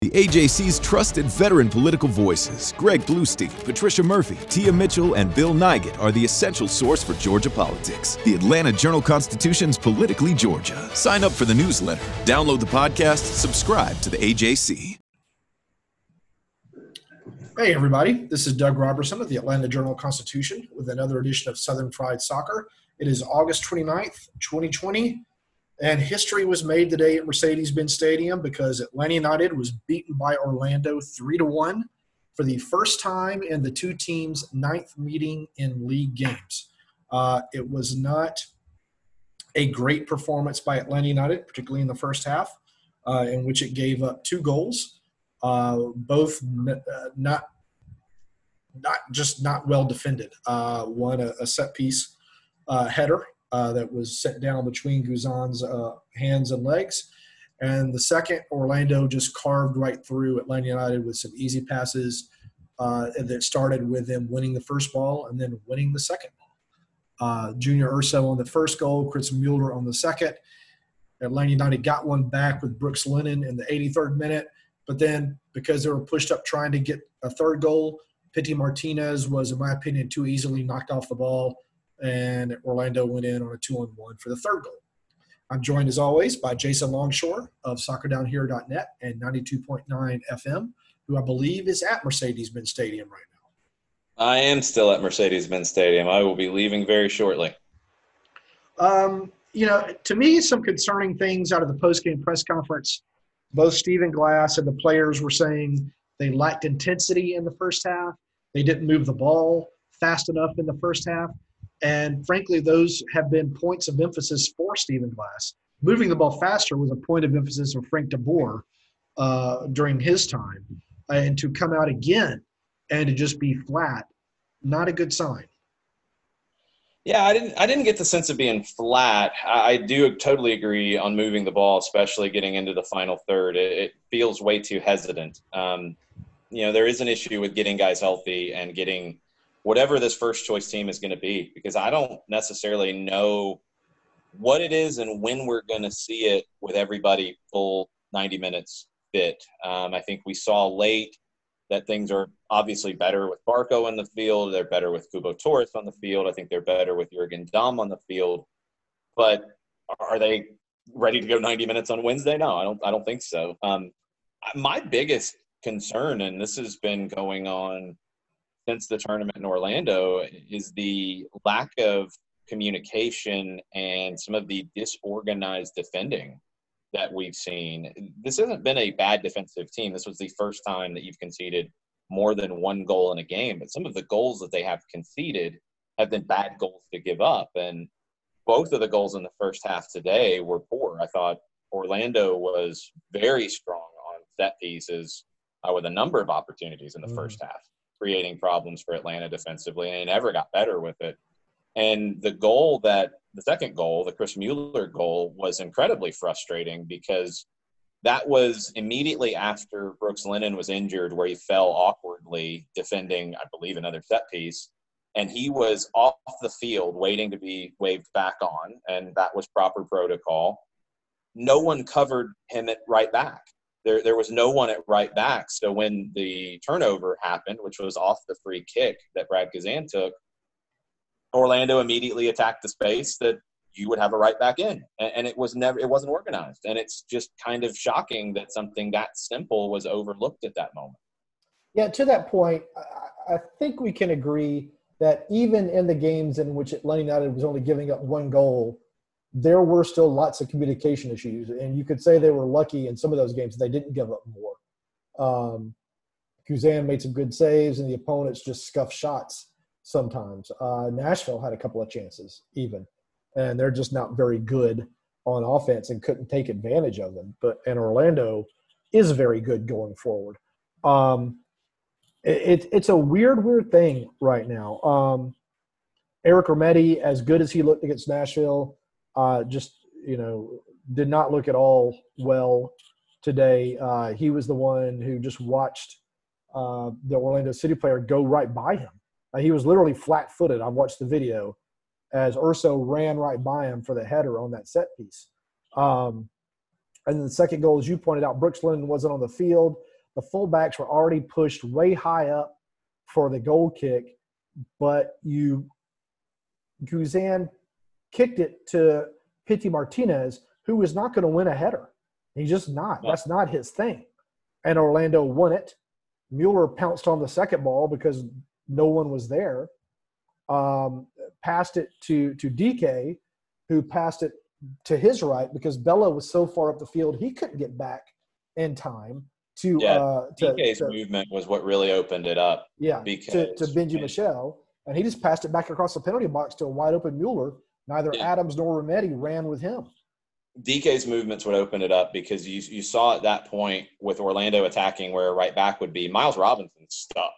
The AJC's trusted veteran political voices, Greg Bluestein, Patricia Murphy, Tia Mitchell, and Bill Nygaard are the essential source for Georgia politics. The Atlanta Journal-Constitution's Politically Georgia. Sign up for the newsletter, download the podcast, subscribe to the AJC. Hey everybody, this is Doug Robertson with the Atlanta Journal-Constitution with another edition of Southern Fried Soccer. It is August 29th, 2020. And history was made today at Mercedes-Benz Stadium because Atlanta United was beaten by Orlando 3-1 for the first time in the two teams' ninth meeting in league games. It was not a great performance by Atlanta United, particularly in the first half, in which it gave up 2 goals, both not well defended. One, a set-piece header. That was set down between Guzan's hands and legs. And the second, Orlando just carved right through Atlanta United with some easy passes that started with them winning the first ball and then winning the second ball. Junior Urso on the first goal, Chris Mueller on the second. Atlanta United got one back with Brooks Lennon in the 83rd minute. But then because they were pushed up trying to get a third goal, Pitti Martinez was, in my opinion, too easily knocked off the ball. And Orlando went in on a 2-on-1 for the third goal. I'm joined, as always, by Jason Longshore of SoccerDownHere.Net and 92.9 FM, who I believe is at Mercedes-Benz Stadium right now. I am still at Mercedes-Benz Stadium. I will be leaving very shortly. To me, some concerning things out of the post-game press conference. Both Stephen Glass and the players were saying they lacked intensity in the first half. They didn't move the ball fast enough in the first half. And frankly, those have been points of emphasis for Stephen Glass. Moving the ball faster was a point of emphasis for Frank DeBoer during his time. And to come out again and to just be flat, not a good sign. Yeah, I didn't get the sense of being flat. I do totally agree on moving the ball, especially getting into the final third. It feels way too hesitant. There is an issue with getting guys healthy and getting – whatever this first choice team is going to be, because I don't necessarily know what it is and when we're going to see it with everybody full 90 minutes fit. I think we saw late that things are obviously better with Barco on the field. They're better with Kubo Torres on the field. I think they're better with Jürgen Damm on the field, but are they ready to go 90 minutes on Wednesday? No, I don't think so. My biggest concern, and this has been going on since the tournament in Orlando, is the lack of communication and some of the disorganized defending that we've seen. This hasn't been a bad defensive team. This was the first time that you've conceded more than 1 goal in a game, but some of the goals that they have conceded have been bad goals to give up. And both of the goals in the first half today were poor. I thought Orlando was very strong on set pieces with a number of opportunities in the first half, creating problems for Atlanta defensively, and they never got better with it. And the second goal, the Chris Mueller goal, was incredibly frustrating because that was immediately after Brooks Lennon was injured, where he fell awkwardly defending, I believe, another set piece. And he was off the field waiting to be waved back on, and that was proper protocol. No one covered him at right back. There was no one at right back. So when the turnover happened, which was off the free kick that Brad Guzan took, Orlando immediately attacked the space that you would have a right back in. And it wasn't organized. And it's just kind of shocking that something that simple was overlooked at that moment. Yeah, to that point, I think we can agree that even in the games in which Atlanta United was only giving up 1 goal, there were still lots of communication issues, and you could say they were lucky in some of those games. They didn't give up more. Guzan made some good saves, and the opponents just scuffed shots sometimes. Nashville had a couple of chances even, and they're just not very good on offense and couldn't take advantage of them. But in Orlando, is very good going forward. It's a weird thing right now. Eric Rometty, as good as he looked against Nashville, just, you know, did not look at all well today. He was the one who just watched the Orlando City player go right by him. He was literally flat-footed. I watched the video as Urso ran right by him for the header on that set piece. And then the second goal, as you pointed out, Brooks Lennon wasn't on the field. The fullbacks were already pushed way high up for the goal kick, but Guzan kicked it to Pitti Martinez, who was not going to win a header. He's just not. That's not his thing. And Orlando won it. Mueller pounced on the second ball because no one was there. Passed it to DK, who passed it to his right because Bella was so far up the field he couldn't get back in time to DK's movement was what really opened it up. Yeah, to Benji Michel. And he just passed it back across the penalty box to a wide-open Mueller. Neither Adams nor Rometty ran with him. DK's movements would open it up because you saw at that point with Orlando attacking where a right back would be, Miles Robinson's stuck.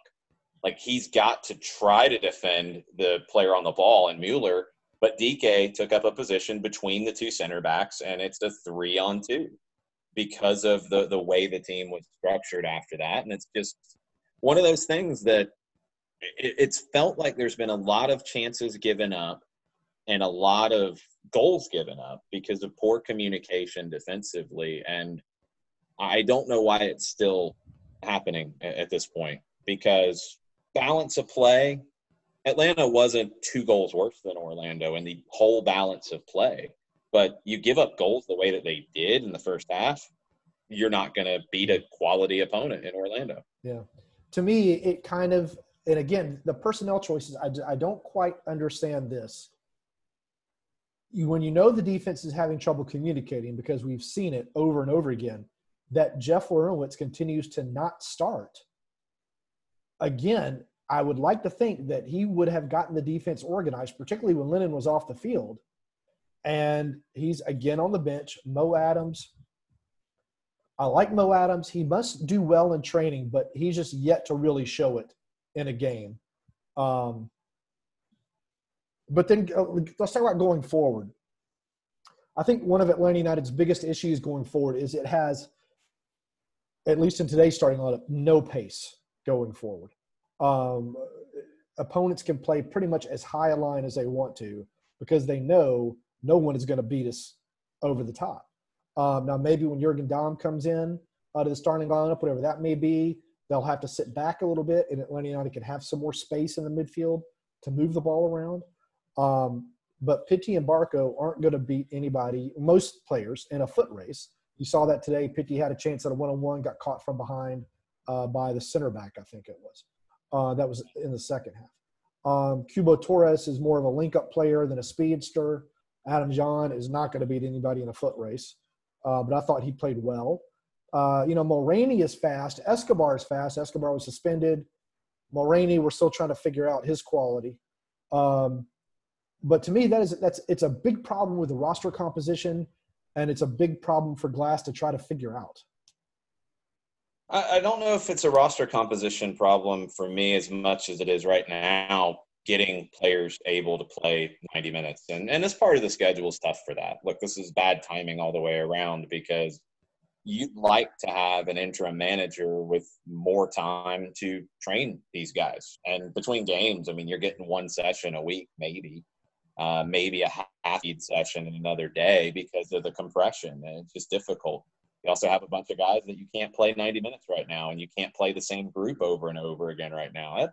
Like, he's got to try to defend the player on the ball and Mueller, but DK took up a position between the two center backs, and it's a 3-on-2 because of the way the team was structured after that. And it's just one of those things that it's felt like there's been a lot of chances given up and a lot of goals given up because of poor communication defensively. And I don't know why it's still happening at this point, because balance of play, Atlanta wasn't 2 goals worse than Orlando in the whole balance of play. But you give up goals the way that they did in the first half, you're not going to beat a quality opponent in Orlando. Yeah. To me, it kind of – and again, the personnel choices, I don't quite understand this. When you know the defense is having trouble communicating, because we've seen it over and over again, that Jeff Werenowitz continues to not start. Again, I would like to think that he would have gotten the defense organized, particularly when Lennon was off the field. And he's again on the bench. Mo Adams. I like Mo Adams. He must do well in training, but he's just yet to really show it in a game. But then let's talk about going forward. I think one of Atlanta United's biggest issues going forward is it has, at least in today's starting lineup, no pace going forward. Opponents can play pretty much as high a line as they want to because they know no one is going to beat us over the top. Now, maybe when Jürgen Damm comes in to the starting lineup, whatever that may be, they'll have to sit back a little bit and Atlanta United can have some more space in the midfield to move the ball around. But Pitti and Barco aren't going to beat anybody, most players, in a foot race. You saw that today. Pitti had a chance at a one-on-one, got caught from behind by the center back, I think it was. That was in the second half. Kubo Torres is more of a link-up player than a speedster. Adam John is not going to beat anybody in a foot race, but I thought he played well. Mulraney is fast. Escobar is fast. Escobar was suspended. Mulraney, we're still trying to figure out his quality. But to me, it's a big problem with the roster composition, and it's a big problem for Glass to try to figure out. I don't know if it's a roster composition problem for me as much as it is right now getting players able to play 90 minutes. And this part of the schedule is tough for that. Look, this is bad timing all the way around because you'd like to have an interim manager with more time to train these guys. And between games, I mean, you're getting one session a week, maybe a half-speed session in another day because of the compression. And it's just difficult. You also have a bunch of guys that you can't play 90 minutes right now, and you can't play the same group over and over again right now.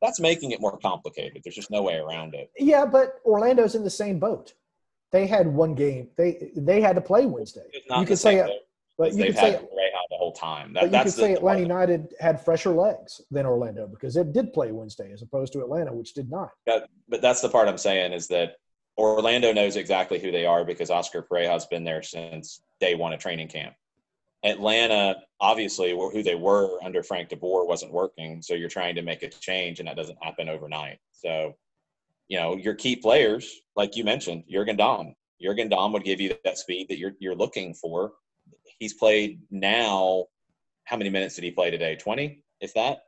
That's making it more complicated. There's just no way around it. Yeah, but Orlando's in the same boat. They had one game. They had to play Wednesday. You could say – but you could say the whole time. Atlanta United had fresher legs than Orlando because it did play Wednesday as opposed to Atlanta, which did not. But that's the part I'm saying is that Orlando knows exactly who they are because Oscar Pereja's been there since day one of training camp. Atlanta, obviously, who they were under Frank DeBoer wasn't working, so you're trying to make a change, and that doesn't happen overnight. So, your key players, like you mentioned, Jürgen Damm would give you that speed that you're looking for. He's played now how many minutes did he play today? 20, if that?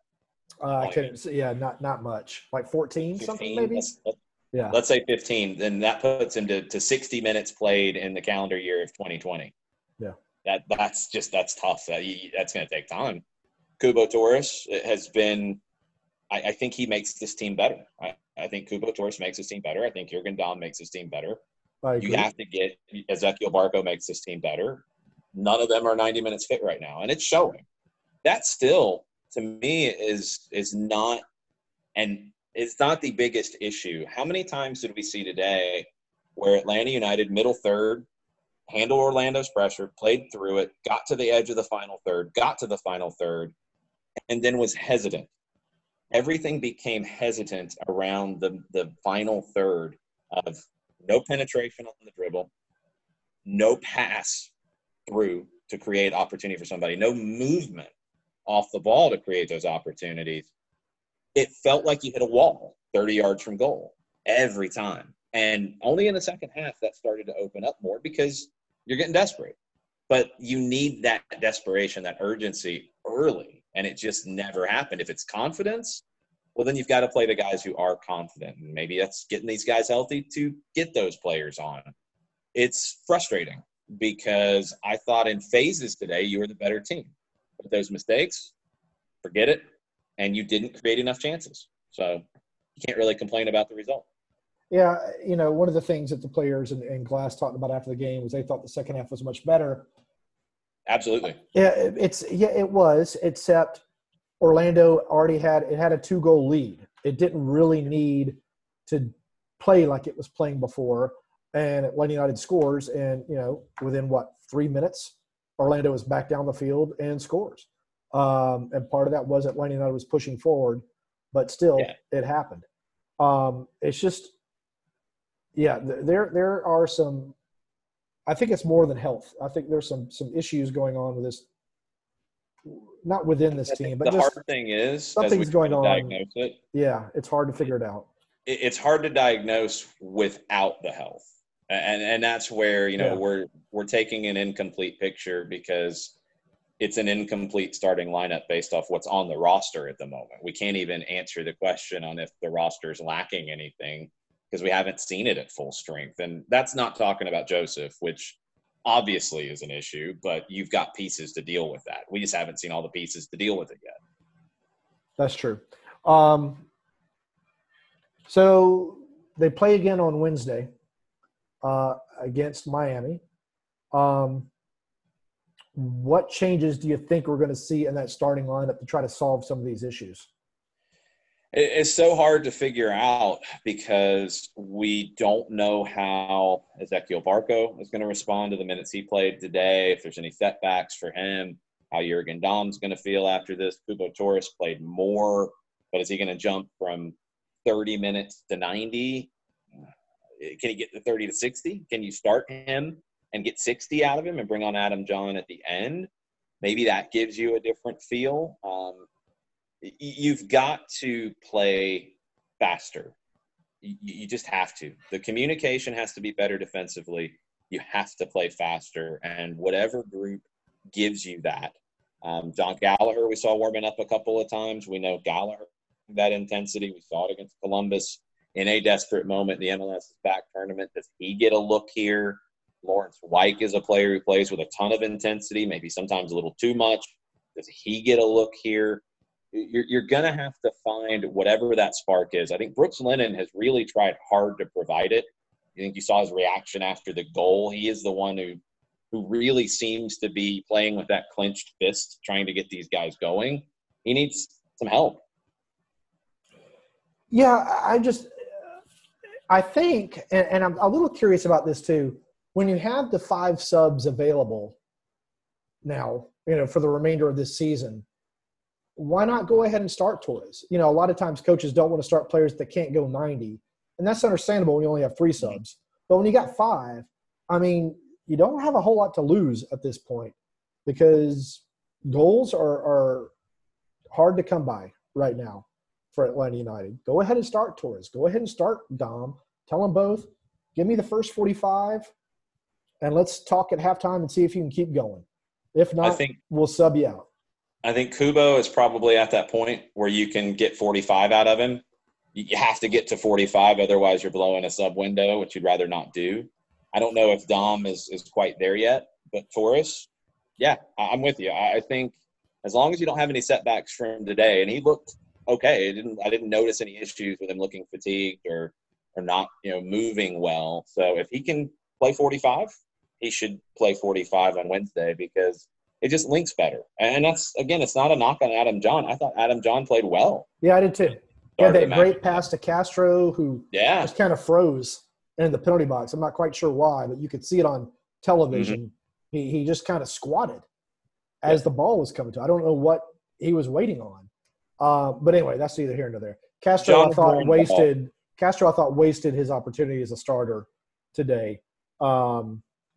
I couldn't. Yeah, not much. Like 14, 15, something maybe? Yeah. Let's say 15. Then that puts him to 60 minutes played in the calendar year of 2020. Yeah. That's tough. That's going to take time. Kubo Torres has been – I think he makes this team better. I think Kubo Torres makes this team better. I think Jürgen Damm makes this team better. You have to get – Ezekiel Barco makes this team better. None of them are 90 minutes fit right now, and it's showing. That still, to me, is not – and it's not the biggest issue. How many times did we see today where Atlanta United, middle third, handled Orlando's pressure, played through it, got to the edge of the final third, and then was hesitant? Everything became hesitant around the final third of no penetration on the dribble, no pass through to create opportunity for somebody, no movement off the ball to create those opportunities. It felt like you hit a wall 30 yards from goal every time. And only in the second half that started to open up more because you're getting desperate. But you need that desperation, that urgency early, and it just never happened. If it's confidence, well, then you've got to play the guys who are confident. And maybe that's getting these guys healthy to get those players on. It's frustrating because I thought in phases today you were the better team. But those mistakes, forget it, and you didn't create enough chances. So you can't really complain about the result. Yeah, you know, one of the things that the players and Glass talked about after the game was they thought the second half was much better. Absolutely. It was, except Orlando already had a 2-goal lead. It didn't really need to play like it was playing before. And Atlanta United scores, and, you know, within, 3 minutes, Orlando is back down the field and scores. And part of that was Atlanta United was pushing forward, but still it happened. It's just – yeah, there are some – I think it's more than health. I think there's some issues going on with this – not within this team, but the hard thing is something's going on. Diagnose it, yeah, it's hard to figure it out. It's hard to diagnose without the health. And that's where, you know, we're taking an incomplete picture because it's an incomplete starting lineup based off what's on the roster at the moment. We can't even answer the question on if the roster's lacking anything, because we haven't seen it at full strength. And that's not talking about Joseph, which obviously is an issue, but you've got pieces to deal with that. We just haven't seen all the pieces to deal with it yet. That's true. So they play again on Wednesday against Miami. What changes do you think we're going to see in that starting lineup to try to solve some of these issues? It's so hard to figure out because we don't know how Ezekiel Barco is going to respond to the minutes he played today, if there's any setbacks for him, how Jürgen Damm's going to feel after this. Kubo Torres played more, but is he going to jump from 30 minutes to 90? Can he get to 30 to 60? Can you start him and get 60 out of him and bring on Adam John at the end? Maybe that gives you a different feel. You've got to play faster. You just have to. The communication has to be better defensively. You have to play faster, and whatever group gives you that. John Gallagher, we saw warming up a couple of times. We know Gallagher, that intensity. We saw it against Columbus in a desperate moment, the MLS's back tournament. Does he get a look here? Lawrence Weick is a player who plays with a ton of intensity, maybe sometimes a little too much. Does he get a look here? You're going to have to find whatever that spark is. I think Brooks Lennon has really tried hard to provide it. I think you saw his reaction after the goal. He is the one who really seems to be playing with that clenched fist, trying to get these guys going. He needs some help. Yeah, I think, and I'm a little curious about this too, when you have the 5 subs available now, you know, for the remainder of this season, why not go ahead and start Torres? You know, a lot of times coaches don't want to start players that can't go 90, and that's understandable when you only have 3 subs. But when you got 5, I mean, you don't have a whole lot to lose at this point because goals are hard to come by right now for Atlanta United. Go ahead and start Torres. Go ahead and start Damm. Tell them both, give me the first 45, and let's talk at halftime and see if you can keep going. If not, we'll sub you out. I think Kubo is probably at that point where you can get 45 out of him. You have to get to 45, otherwise you're blowing a sub window, which you'd rather not do. I don't know if Dom is quite there yet, but Torres, yeah, I'm with you. I think as long as you don't have any setbacks from today, and he looked okay. I didn't notice any issues with him looking fatigued or not, moving well. So if he can play 45, he should play 45 on Wednesday because it just links better. And that's, again, it's not a knock on Adam John. I thought Adam John played well. Yeah, I did too. He had that great pass to Castro who just kind of froze in the penalty box. I'm not quite sure why, but you could see it on television. Mm-hmm. He just kind of squatted as the ball was coming to. I don't know what he was waiting on. But anyway, that's neither here nor there. Castro, I thought, wasted his opportunity as a starter today. I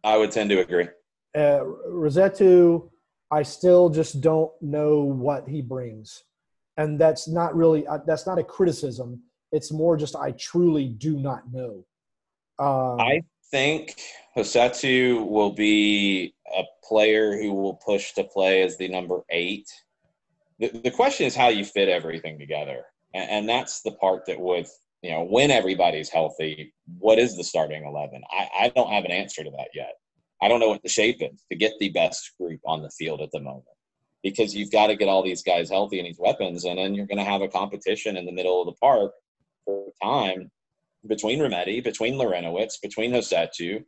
would tend to agree. Rossetto, I still just don't know what he brings. And that's not really – that's not a criticism. It's more just I truly do not know. I think Rossetto will be a player who will push to play as the number 8. The question is how you fit everything together. And that's the part that with – when everybody's healthy, what is the starting 11? I don't have an answer to that yet. I don't know what the shape is to get the best group on the field at the moment because you've got to get all these guys healthy and these weapons, and then you're going to have a competition in the middle of the park for time between Rometty, between Lorenowitz, between Rossetto,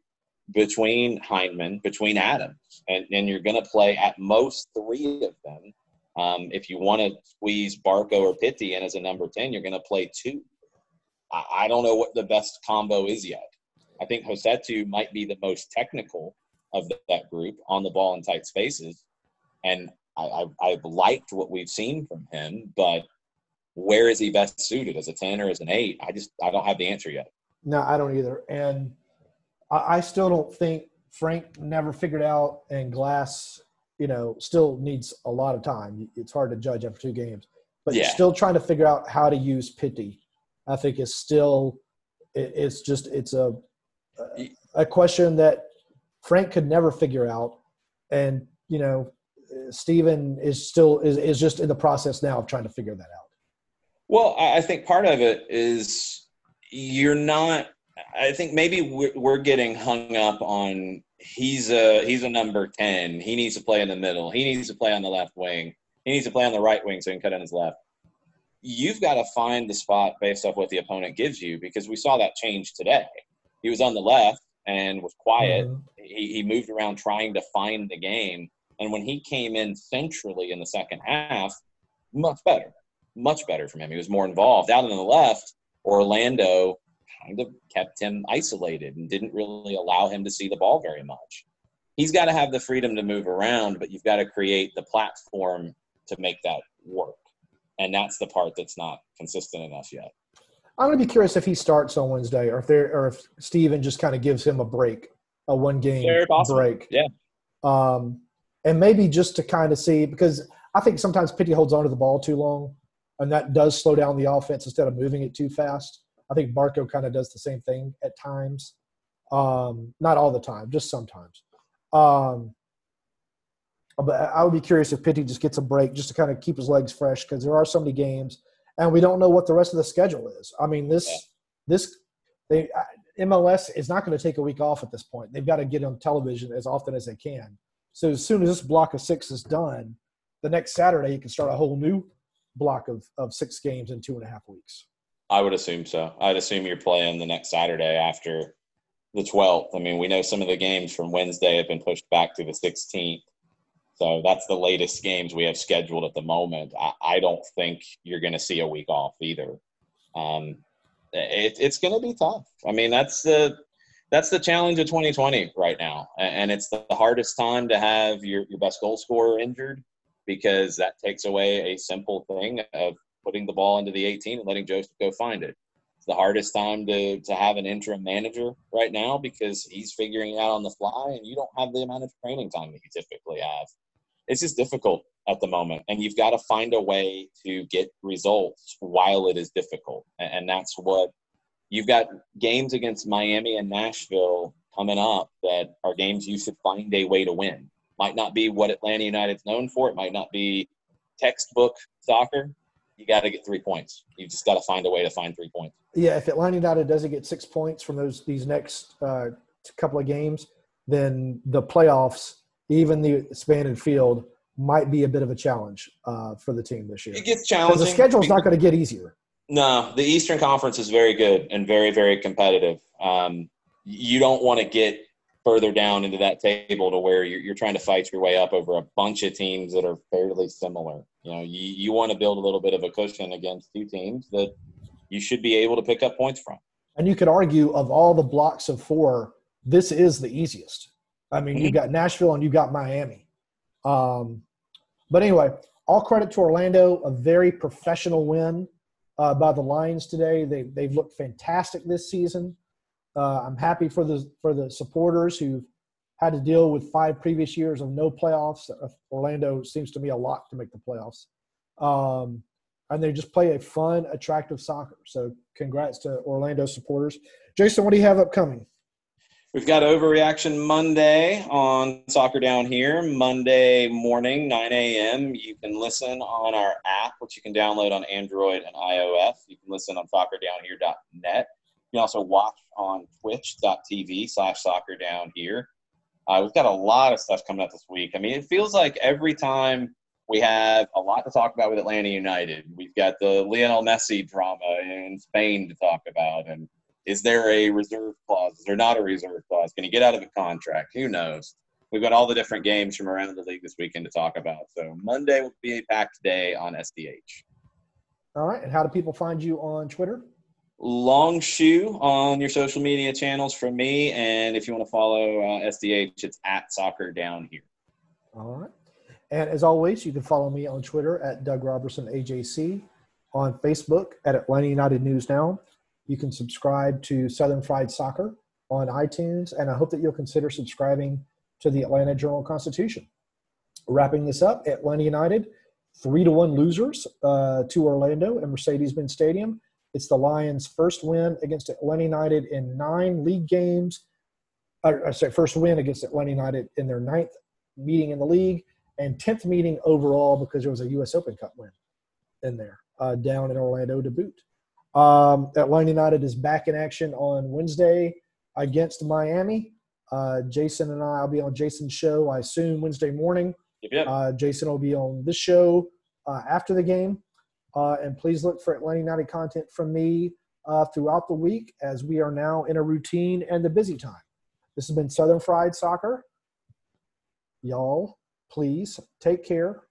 between Hindman, between Adams, and you're going to play at most 3 of them. If you want to squeeze Barco or Pitti in as a number 10, you're going to play 2. I don't know what the best combo is yet. I think Rossetto might be the most technical of that group on the ball in tight spaces. And I've liked what we've seen from him, but where is he best suited, as a 10 or as an 8? I don't have the answer yet. No, I don't either. And I still don't think Frank never figured out, and Glass, still needs a lot of time. It's hard to judge after 2 games. But still trying to figure out how to use Pitti. I think it's still – it's a question that Frank could never figure out. And, Stephen is just in the process now of trying to figure that out. Well, I think part of it is you're not – I think maybe we're getting hung up on he's a number 10. He needs to play in the middle. He needs to play on the left wing. He needs to play on the right wing so he can cut on his left. You've got to find the spot based off what the opponent gives you, because we saw that change today. He was on the left and was quiet. Mm-hmm. He moved around trying to find the game. And when he came in centrally in the second half, much better from him. He was more involved. Out on the left, Orlando kind of kept him isolated and didn't really allow him to see the ball very much. He's got to have the freedom to move around, but you've got to create the platform to make that work. And that's the part that's not consistent enough yet. I'm going to be curious if he starts on Wednesday or if Steven just kind of gives him a break, a one-game break. Yeah. And maybe just to kind of see, because I think sometimes Pitti holds on to the ball too long, and that does slow down the offense instead of moving it too fast. I think Barco kind of does the same thing at times. Not all the time, just sometimes. But I would be curious if Pitti just gets a break just to kind of keep his legs fresh, because there are so many games, and we don't know what the rest of the schedule is. I mean, MLS is not going to take a week off at this point. They've got to get on television as often as they can. So as soon as this block of 6 is done, the next Saturday you can start a whole new block of 6 games in 2.5 weeks. I would assume so. I'd assume you're playing the next Saturday after the 12th. I mean, we know some of the games from Wednesday have been pushed back to the 16th. So that's the latest games we have scheduled at the moment. I don't think you're going to see a week off either. It's going to be tough. I mean, that's the challenge of 2020 right now. And it's the hardest time to have your best goal scorer injured, because that takes away a simple thing of putting the ball into the 18 and letting Joseph go find it. It's the hardest time to have an interim manager right now, because he's figuring it out on the fly and you don't have the amount of training time that you typically have. It's just difficult at the moment, and you've got to find a way to get results while it is difficult. And that's what you've got games against Miami and Nashville coming up that are games you should find a way to win. Might not be what Atlanta United's known for. It might not be textbook soccer, you got to get 3 points. You've just got to find a way to find 3 points. Yeah, if Atlanta United doesn't get 6 points from these next couple of games, then the playoffs, even the expanded field, might be a bit of a challenge for the team this year. It gets challenging. The schedule's not going to get easier. No, the Eastern Conference is very good and very, very competitive. You don't want to get further down into that table to where you're trying to fight your way up over a bunch of teams that are fairly similar. You know, you want to build a little bit of a cushion against two teams that you should be able to pick up points from. And you could argue of all the blocks of four, this is the easiest. I mean, you've got Nashville and you've got Miami. But anyway, all credit to Orlando, a very professional win by the Lions today. They've looked fantastic this season. I'm happy for the supporters who've had to deal with 5 previous years of no playoffs. Orlando seems to me a lot to make the playoffs. And they just play a fun, attractive soccer. So congrats to Orlando supporters. Jason, what do you have upcoming? We've got Overreaction Monday on Soccer Down Here, Monday morning, 9 a.m. You can listen on our app, which you can download on Android and iOS. You can listen on SoccerDownHere.net. You can also watch on twitch.tv/SoccerDownHere. We've got a lot of stuff coming up this week. I mean, it feels like every time we have a lot to talk about with Atlanta United. We've got the Lionel Messi drama in Spain to talk about, and is there a reserve clause? Is there not a reserve clause? Can you get out of a contract? Who knows? We've got all the different games from around the league this weekend to talk about. So Monday will be a packed day on SDH. All right. And how do people find you on Twitter? Long Shoe on your social media channels from me. And if you want to follow SDH, it's @SoccerDownHere. All right. And as always, you can follow me on Twitter @DougRobertsonAJC, on Facebook @AtlantaUnitedNewsNow. You can subscribe to Southern Fried Soccer on iTunes, and I hope that you'll consider subscribing to the Atlanta Journal-Constitution. Wrapping this up, Atlanta United, 3-1 losers to Orlando and Mercedes-Benz Stadium. It's the Lions' first win against Atlanta United in 9 league games. First win against Atlanta United in their 9th meeting in the league and 10th meeting overall because there was a U.S. Open Cup win in there down in Orlando to boot. Atlanta United is back in action on Wednesday against Miami. Jason and I'll be on Jason's show, I assume, Wednesday morning. Yep. Jason will be on this show after the game. And please look for Atlanta United content from me throughout the week as we are now in a routine and the busy time. This has been Southern Fried Soccer. Y'all, please take care.